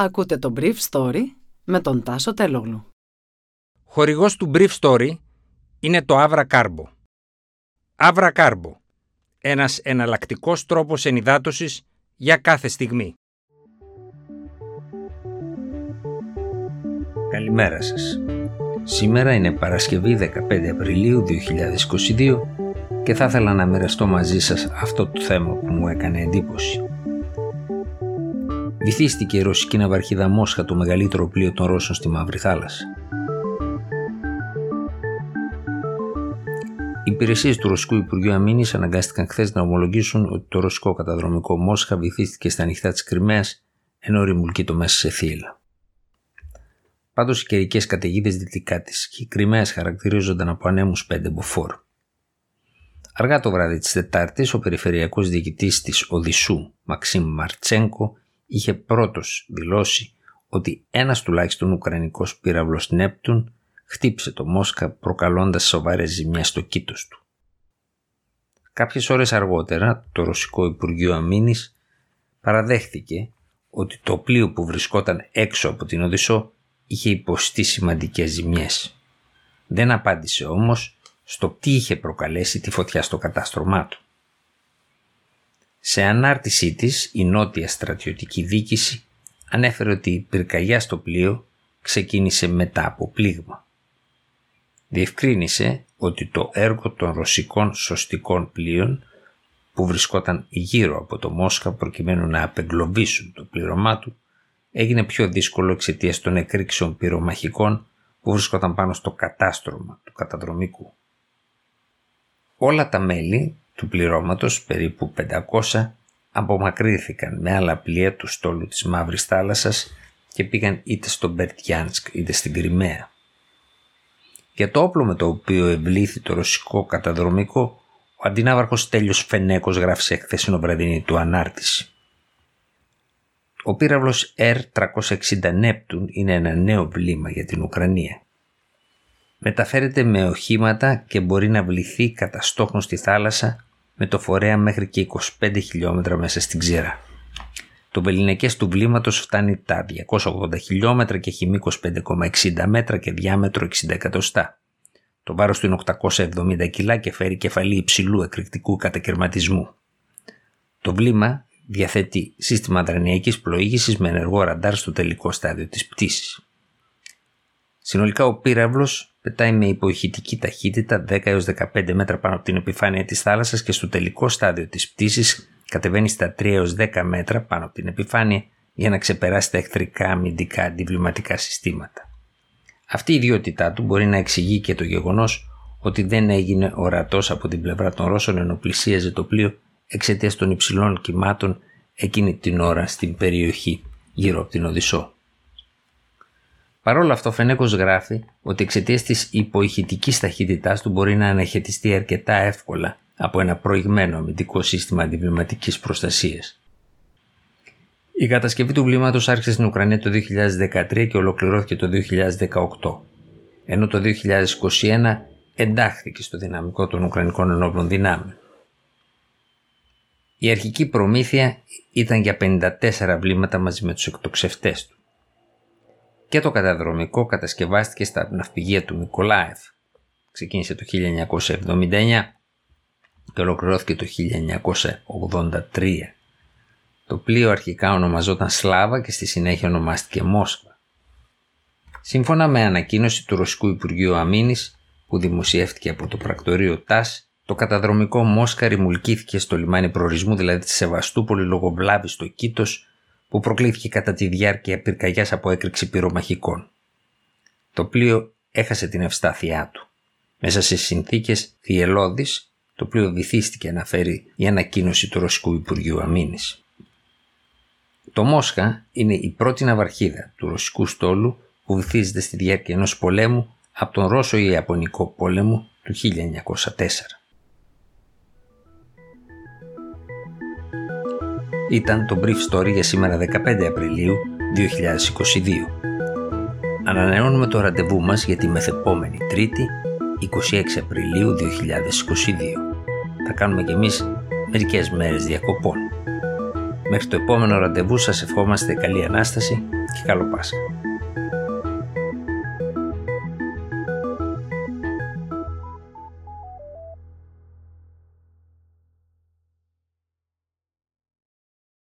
Ακούτε το Brief Story με τον Τάσο Τελόγλου. Χορηγός του Brief Story είναι το Avra Carbo. Avra Carbo, ένας εναλλακτικός τρόπος ενυδάτωσης για κάθε στιγμή. Καλημέρα σας. Σήμερα είναι Παρασκευή 15 Απριλίου 2022 και θα ήθελα να μοιραστώ μαζί σας αυτό το θέμα που μου έκανε εντύπωση. Βυθίστηκε η ρωσική ναυαρχίδα Μόσχα, το μεγαλύτερο πλοίο των Ρώσων στη Μαύρη Θάλασσα. Οι υπηρεσίες του Ρωσικού Υπουργείου Αμήνης αναγκάστηκαν χθες να ομολογήσουν ότι το ρωσικό καταδρομικό Μόσχα βυθίστηκε στα ανοιχτά της Κρυμαίας, ενώ ρημουλκείτο μέσα σε θύελλα. Πάντως, οι καιρικές καταιγίδες δυτικά της και η Κρυμαίας χαρακτηρίζονταν από ανέμους 5 μποφόρ. Αργά το βράδυ της Τετάρτης, ο περιφερειακός διοικητής της Οδισσού, Μαξίμ Μαρτσένκο, είχε πρώτος δηλώσει ότι ένας τουλάχιστον ουκρανικός πύραυλος Νέπτουν χτύπησε το Μόσχα, προκαλώντας σοβαρές ζημιές στο κήτος του. Κάποιες ώρες αργότερα, το Ρωσικό Υπουργείο Αμήνης παραδέχθηκε ότι το πλοίο που βρισκόταν έξω από την Οδησσό είχε υποστεί σημαντικές ζημιές. Δεν απάντησε όμως στο τι είχε προκαλέσει τη φωτιά στο κατάστρωμά του. Σε ανάρτησή της, η νότια στρατιωτική διοίκηση ανέφερε ότι η πυρκαγιά στο πλοίο ξεκίνησε μετά από πλήγμα. Διευκρίνησε ότι το έργο των ρωσικών σωστικών πλοίων που βρισκόταν γύρω από το Μόσχα προκειμένου να απεγκλωβίσουν το πλήρωμά του έγινε πιο δύσκολο εξαιτίας των εκρήξεων πυρομαχικών που βρισκόταν πάνω στο κατάστρωμα του καταδρομικού. Όλα τα μέλη του πληρώματος, περίπου 500, απομακρύνθηκαν με άλλα πλοία του στόλου της Μαύρης Θάλασσας και πήγαν είτε στο Μπερτιάνσκ είτε στην Κρυμαία. Για το όπλο με το οποίο ευλήθη το ρωσικό καταδρομικό, ο αντιναύαρχος Στέλιος Φενέκος γράφει σε χθεσινοβραδινή του ανάρτηση. Ο πύραυλος R360 Neptune είναι ένα νέο βλήμα για την Ουκρανία. Μεταφέρεται με οχήματα και μπορεί να βληθεί κατά στόχον στη θάλασσα με το φορέα μέχρι και 25 χιλιόμετρα μέσα στην ξηρά. Το βεληνικές του βλήματος φτάνει τα 280 χιλιόμετρα και έχει 25,60 μέτρα και διάμετρο 60 εκατοστά. Το βάρος του είναι 870 κιλά και φέρει κεφαλή υψηλού εκρηκτικού κατακαιρματισμού. Το βλήμα διαθέτει σύστημα δρανειακής πλοήγησης με ενεργό ραντάρ στο τελικό στάδιο της πτήσης. Συνολικά ο πύραυλος πετάει με υποηχητική ταχύτητα 10 έως 15 μέτρα πάνω από την επιφάνεια της θάλασσας και στο τελικό στάδιο της πτήσης κατεβαίνει στα 3 έως 10 μέτρα πάνω από την επιφάνεια για να ξεπεράσει τα εχθρικά αμυντικά αντιβληματικά συστήματα. Αυτή η ιδιότητά του μπορεί να εξηγεί και το γεγονός ότι δεν έγινε ορατός από την πλευρά των Ρώσων ενώ πλησίαζε το πλοίο εξαιτίας των υψηλών κυμάτων εκείνη την ώρα στην περιοχή γύρω από την Οδυσσό. Παρόλο αυτό, ο Φενέκος γράφει ότι εξαιτίας της υποηχητικής ταχύτητάς του μπορεί να αναχαιτιστεί αρκετά εύκολα από ένα προηγμένο αμυντικό σύστημα αντιβληματικής προστασίας. Η κατασκευή του βλήματος άρχισε στην Ουκρανία το 2013 και ολοκληρώθηκε το 2018, ενώ το 2021 εντάχθηκε στο δυναμικό των Ουκρανικών Ενόπλων Δυνάμεων. Η αρχική προμήθεια ήταν για 54 βλήματα μαζί με τους εκτοξευτές του. Και το καταδρομικό κατασκευάστηκε στα ναυπηγεία του Μικολάεφ. Ξεκίνησε το 1979 και ολοκληρώθηκε το 1983. Το πλοίο αρχικά ονομαζόταν Σλάβα και στη συνέχεια ονομάστηκε Μόσχα. Σύμφωνα με ανακοίνωση του Ρωσικού Υπουργείου Αμήνης που δημοσιεύτηκε από το πρακτορείο ΤΑΣ, το καταδρομικό Μόσχα ρημουλκήθηκε στο λιμάνι προορισμού, δηλαδή τη Σεβαστούπολη, λόγω βλάβης στο κήτος, που προκλήθηκε κατά τη διάρκεια πυρκαγιάς από έκρηξη πυρομαχικών. Το πλοίο έχασε την ευστάθειά του. Μέσα σε συνθήκες θυελλώδεις, το πλοίο βυθίστηκε, αναφέρει η ανακοίνωση του Ρωσικού Υπουργείου Αμήνης. Το Μόσχα είναι η πρώτη ναυαρχίδα του ρωσικού στόλου που βυθίζεται στη διάρκεια ενός πολέμου από τον Ρώσο-Ιαπωνικό πόλεμο του 1904. Ήταν το Brief Story για σήμερα 15 Απριλίου 2022. Ανανεώνουμε το ραντεβού μας για τη μεθεπόμενη Τρίτη, 26 Απριλίου 2022. Θα κάνουμε κι εμείς μερικές μέρες διακοπών. Μέχρι το επόμενο ραντεβού σας ευχόμαστε καλή Ανάσταση και καλό Πάσχα.